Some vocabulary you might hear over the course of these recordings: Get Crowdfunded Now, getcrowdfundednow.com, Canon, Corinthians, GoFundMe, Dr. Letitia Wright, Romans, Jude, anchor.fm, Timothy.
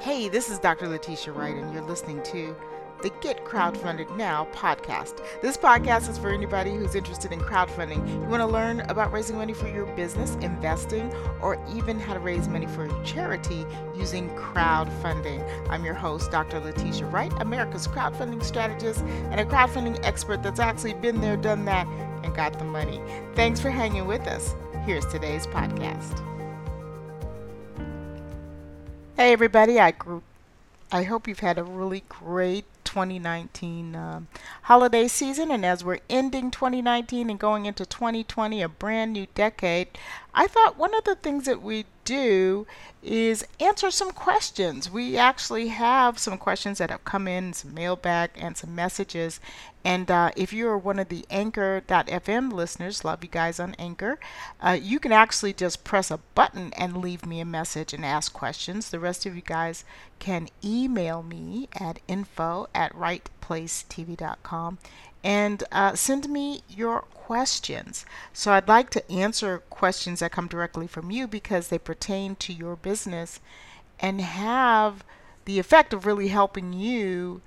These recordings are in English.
Hey, this is Dr. Letitia Wright, and you're listening to the Get Crowdfunded Now podcast. This podcast is for anybody who's interested in crowdfunding. You want to learn about raising money for your business, investing, or even how to raise money for a charity using crowdfunding. I'm your host, Dr. Letitia Wright, America's crowdfunding strategist and a crowdfunding expert that's actually been there, done that, and got the money. Thanks for hanging with us. Here's today's podcast. Hey everybody, I hope you've had a really great 2019 holiday season, and as we're ending 2019 and going into 2020, a brand new decade, I thought one of the things that we do is answer some questions. We actually have some questions that have come in, some mailbag and some messages, and if you're one of the anchor.fm listeners, love you guys on Anchor, you can actually just press a button and leave me a message and ask questions. The rest of you guys can email me at info@rightplacetv.com and send me your questions. So I'd like to answer questions that come directly from you because they pertain to your business and have the effect of really helping you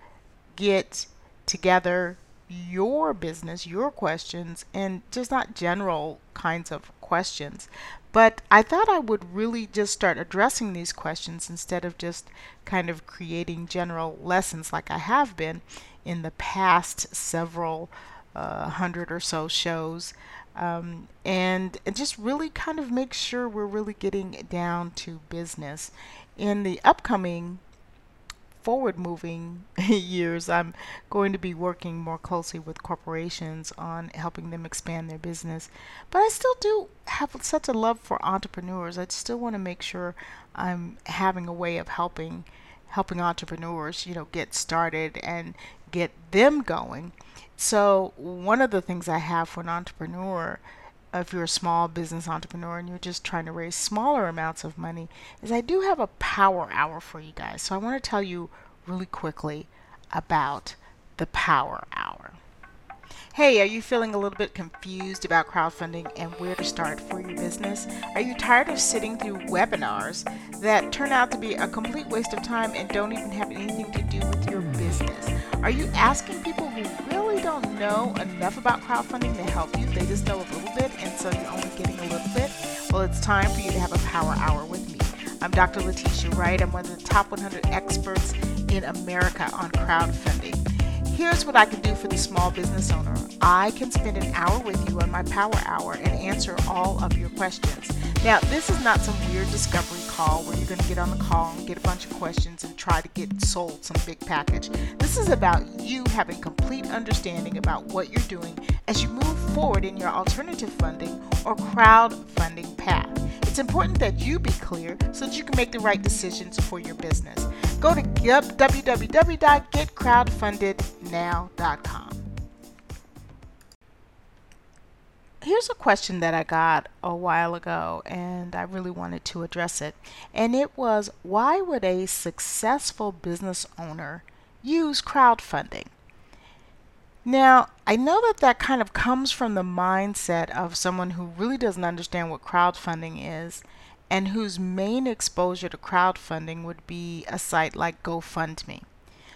get together your business, your questions, and just not general kinds of questions. But I thought I would really just start addressing these questions instead of just kind of creating general lessons like I have been in the past several 100 or so shows, and just really kind of make sure we're really getting down to business. In the upcoming forward-moving years, I'm going to be working more closely with corporations on helping them expand their business. But I still do have such a love for entrepreneurs. I still want to make sure I'm having a way of helping entrepreneurs, get started and get them going. So one of the things I have for an entrepreneur, if you're a small business entrepreneur and you're just trying to raise smaller amounts of money, is I do have a power hour for you guys. So I want to tell you really quickly about the power hour. Hey, are you feeling a little bit confused about crowdfunding and where to start for your business? Are you tired of sitting through webinars that turn out to be a complete waste of time and don't even have anything to do with your business? Are you asking people who really don't know enough about crowdfunding to help you? They just know a little bit, and so you're only getting a little bit? Well, it's time for you to have a power hour with me. I'm Dr. Letitia Wright. I'm one of the top 100 experts in America on crowdfunding. Here's what I can do for the small business owner. I can spend an hour with you on my power hour and answer all of your questions. Now, this is not some weird discovery call where you're going to get on the call and get a bunch of questions and try to get sold some big package. This is about you having complete understanding about what you're doing as you move forward in your alternative funding or crowdfunding path. It's important that you be clear so that you can make the right decisions for your business. Go to www.getcrowdfundednow.com. Here's a question that I got a while ago, and I really wanted to address it. And it was, why would a successful business owner use crowdfunding? Now, I know that kind of comes from the mindset of someone who really doesn't understand what crowdfunding is and whose main exposure to crowdfunding would be a site like GoFundMe.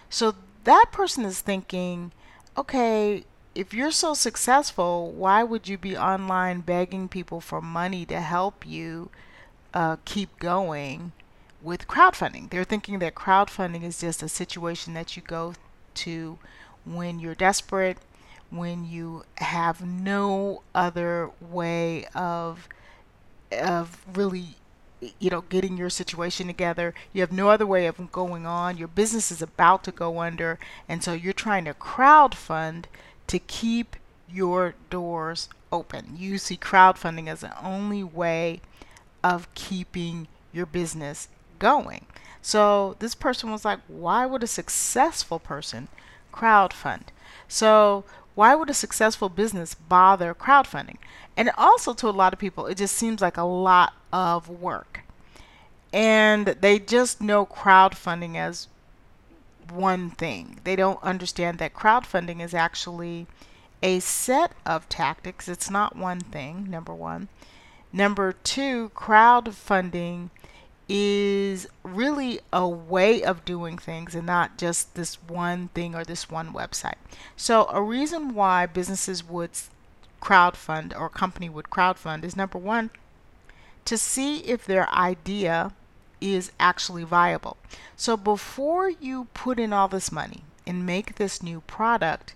So that person is thinking, okay, if you're so successful, why would you be online begging people for money to help you keep going with crowdfunding? They're thinking that crowdfunding is just a situation that you go to when you're desperate, when you have no other way of really getting your situation together. You have no other way of going on. Your business is about to go under, and so you're trying to crowdfund to keep your doors open. You see crowdfunding as the only way of keeping your business going. So this person was like, why would a successful person crowdfund? So why would a successful business bother crowdfunding? And also, to a lot of people, it just seems like a lot of work. And they just know crowdfunding as one thing. They don't understand that crowdfunding is actually a set of tactics. It's not one thing, number one. Number two, crowdfunding is really a way of doing things and not just this one thing or this one website. So a reason why businesses would crowdfund or a company would crowdfund is, number one, to see if their idea is actually viable. So before you put in all this money and make this new product,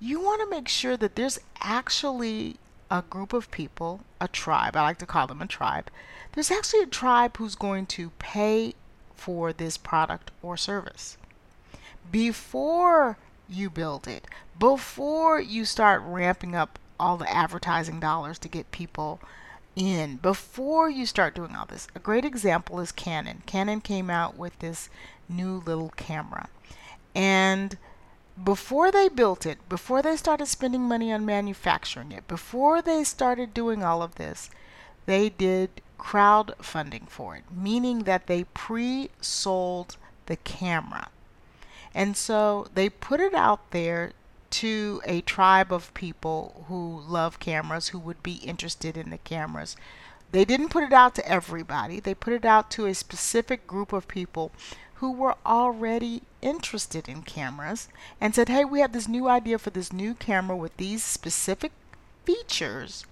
you want to make sure that there's actually a group of people, a tribe, I like to call them a tribe, there's actually a tribe who's going to pay for this product or service. Before you build it, before you start ramping up all the advertising dollars to get people in, before you start doing all this. A great example is Canon. Canon came out with this new little camera. And before they built it, before they started spending money on manufacturing it, before they started doing all of this, they did crowdfunding for it, meaning that they pre-sold the camera. And so they put it out there to a tribe of people who love cameras, who would be interested in the cameras. They didn't put it out to everybody. They put it out to a specific group of people who were already interested in cameras and said, hey, we have this new idea for this new camera with these specific features.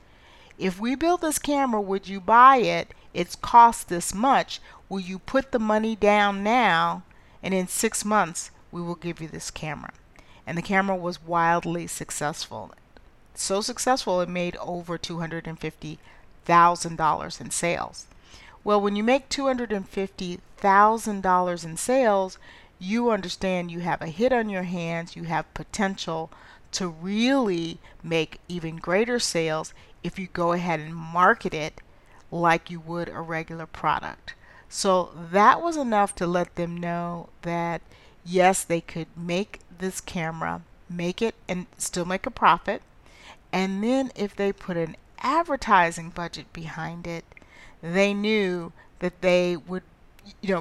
If we build this camera, would you buy it? It's cost this much. Will you put the money down now? And in 6 months, we will give you this camera. And the camera was wildly successful. So successful, it made over $250,000 in sales. Well, when you make $250,000 in sales, you understand you have a hit on your hands, you have potential to really make even greater sales if you go ahead and market it like you would a regular product. So that was enough to let them know that yes, they could make this camera, make it and still make a profit. And then if they put an advertising budget behind it, they knew that they would,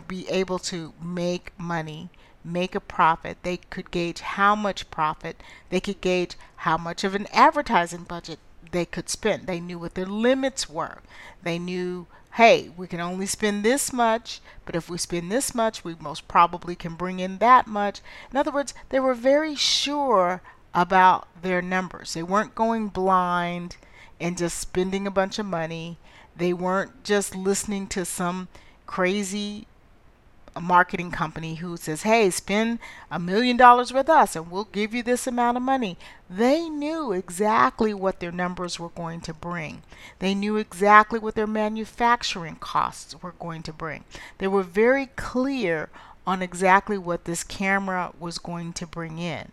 be able to make money, make a profit. They could gauge how much profit, they could gauge how much of an advertising budget they could spend. They knew what their limits were. They knew, hey, we can only spend this much, but if we spend this much, we most probably can bring in that much. In other words, they were very sure about their numbers. They weren't going blind and just spending a bunch of money. They weren't just listening to some crazy marketing company who says, hey, spend $1 million with us and we'll give you this amount of money. They knew exactly what their numbers were going to bring. They knew exactly what their manufacturing costs were going to bring. They were very clear on exactly what this camera was going to bring in.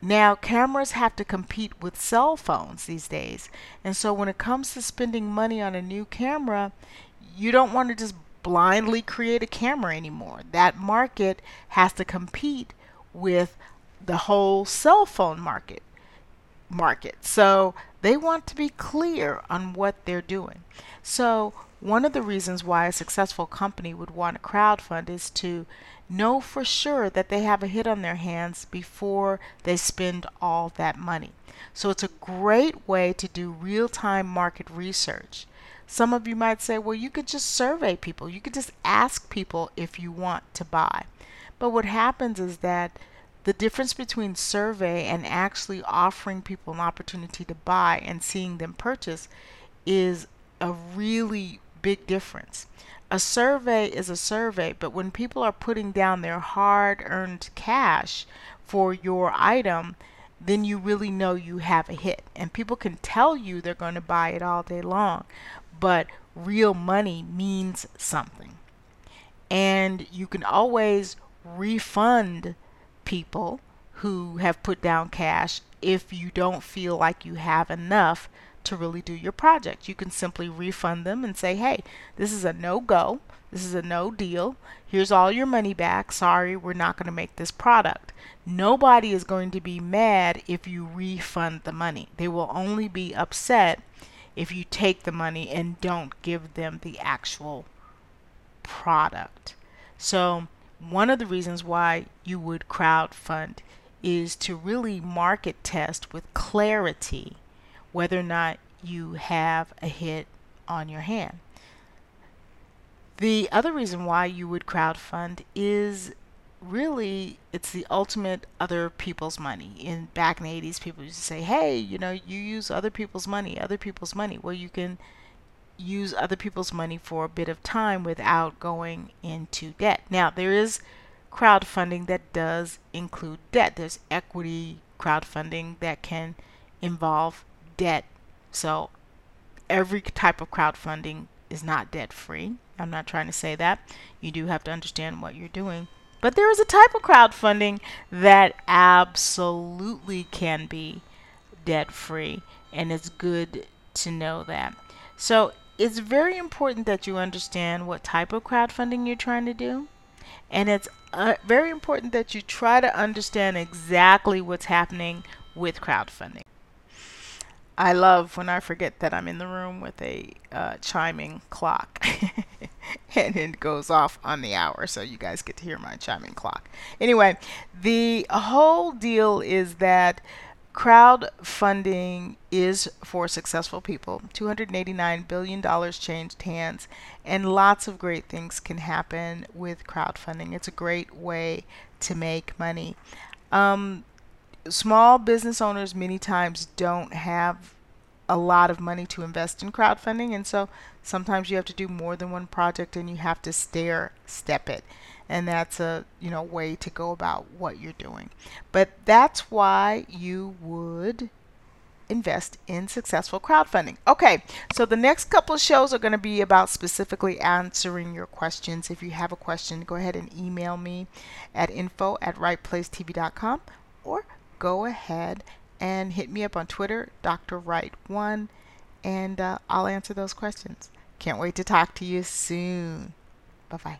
Now, cameras have to compete with cell phones these days. And so when it comes to spending money on a new camera, you don't want to just blindly create a camera anymore. That market has to compete with the whole cell phone market. So they want to be clear on what they're doing. So one of the reasons why a successful company would want to crowdfund is to know for sure that they have a hit on their hands before they spend all that money. So it's a great way to do real-time market research. Some of you might say, well, you could just survey people. You could just ask people if you want to buy. But what happens is that the difference between survey and actually offering people an opportunity to buy and seeing them purchase is a really big difference. A survey is a survey, but when people are putting down their hard-earned cash for your item, then you really know you have a hit. And people can tell you they're going to buy it all day long, but real money means something. And you can always refund people who have put down cash if you don't feel like you have enough to really do your project. You can simply refund them and say, hey, this is a no-go. This is a no deal. Here's all your money back. Sorry, we're not going to make this product. Nobody is going to be mad if you refund the money. They will only be upset if you take the money and don't give them the actual product. So one of the reasons why you would crowdfund is to really market test with clarity whether or not you have a hit on your hand. The other reason why you would crowdfund is really it's the ultimate other people's money. Back in the 80s, people used to say, hey, you know, you use other people's money, other people's money. Well, you can use other people's money for a bit of time without going into debt. Now, there is crowdfunding that does include debt. There's equity crowdfunding that can involve debt. So every type of crowdfunding is not debt-free. I'm not trying to say that. You do have to understand what you're doing. But there is a type of crowdfunding that absolutely can be debt-free, and it's good to know that. So it's very important that you understand what type of crowdfunding you're trying to do, and it's very important that you try to understand exactly what's happening with crowdfunding. I love when I forget that I'm in the room with a chiming clock and it goes off on the hour, so you guys get to hear my chiming clock. Anyway, the whole deal is that crowdfunding is for successful people. $289 billion changed hands, and lots of great things can happen with crowdfunding. It's a great way to make money. Small business owners many times don't have a lot of money to invest in crowdfunding, and so sometimes you have to do more than one project and you have to stair-step it, and that's a way to go about what you're doing. But that's why you would invest in successful crowdfunding. Okay, so the next couple of shows are going to be about specifically answering your questions. If you have a question, go ahead and email me at info@rightplacetv.com, or go ahead and hit me up on Twitter, Dr. Wright1, and I'll answer those questions. Can't wait to talk to you soon. Bye-bye.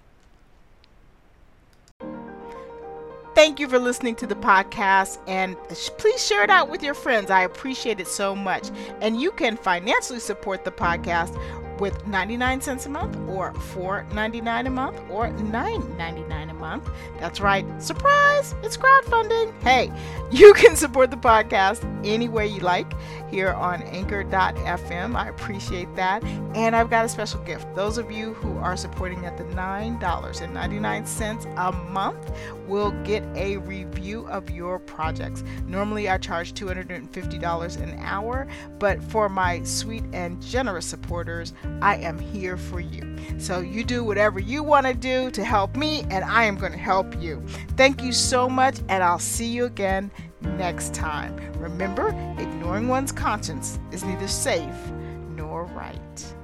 Thank you for listening to the podcast, and please share it out with your friends. I appreciate it so much. And you can financially support the podcast with 99 cents a month, or $4.99 a month, or $9.99 a month. That's right. Surprise! It's crowdfunding. Hey, you can support the podcast any way you like here on anchor.fm. I appreciate that. And I've got a special gift. Those of you who are supporting at the $9.99 a month will get a review of your projects. Normally I charge $250 an hour, but for my sweet and generous supporters, I am here for you. So you do whatever you want to do to help me, and I am going to help you. Thank you so much, and I'll see you again next time. Remember, ignoring one's conscience is neither safe nor right.